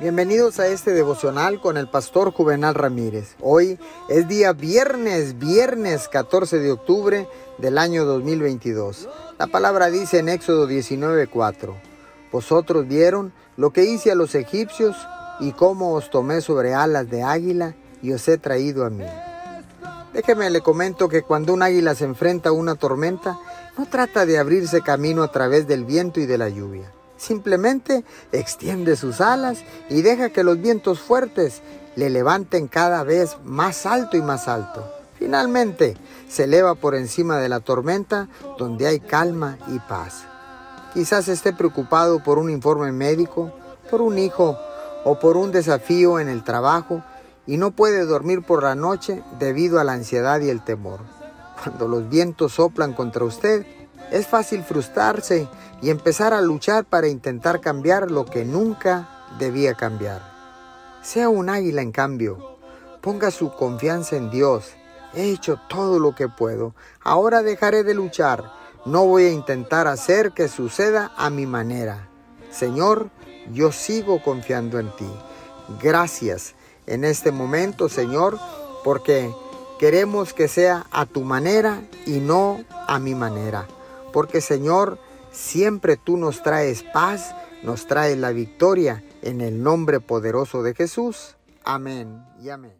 Bienvenidos a este devocional con el Pastor Juvenal Ramírez. Hoy es día viernes 14 de octubre del año 2022. La palabra dice en Éxodo 19:4: Vosotros vieron lo que hice a los egipcios y cómo os tomé sobre alas de águila y os he traído a mí. Déjeme le comento que cuando un águila se enfrenta a una tormenta, no trata de abrirse camino a través del viento y de la lluvia. Simplemente extiende sus alas y deja que los vientos fuertes le levanten cada vez más alto y más alto. Finalmente, se eleva por encima de la tormenta donde hay calma y paz. Quizás esté preocupado por un informe médico, por un hijo o por un desafío en el trabajo, y no puede dormir por la noche debido a la ansiedad y el temor. Cuando los vientos soplan contra usted, es fácil frustrarse y empezar a luchar para intentar cambiar lo que nunca debía cambiar. Sea un águila en cambio. Ponga su confianza en Dios. He hecho todo lo que puedo. Ahora dejaré de luchar. No voy a intentar hacer que suceda a mi manera. Señor, yo sigo confiando en ti. Gracias. En este momento, Señor, porque queremos que sea a tu manera y no a mi manera. Porque, Señor, siempre tú nos traes paz, nos traes la victoria. En el nombre poderoso de Jesús. Amén y amén.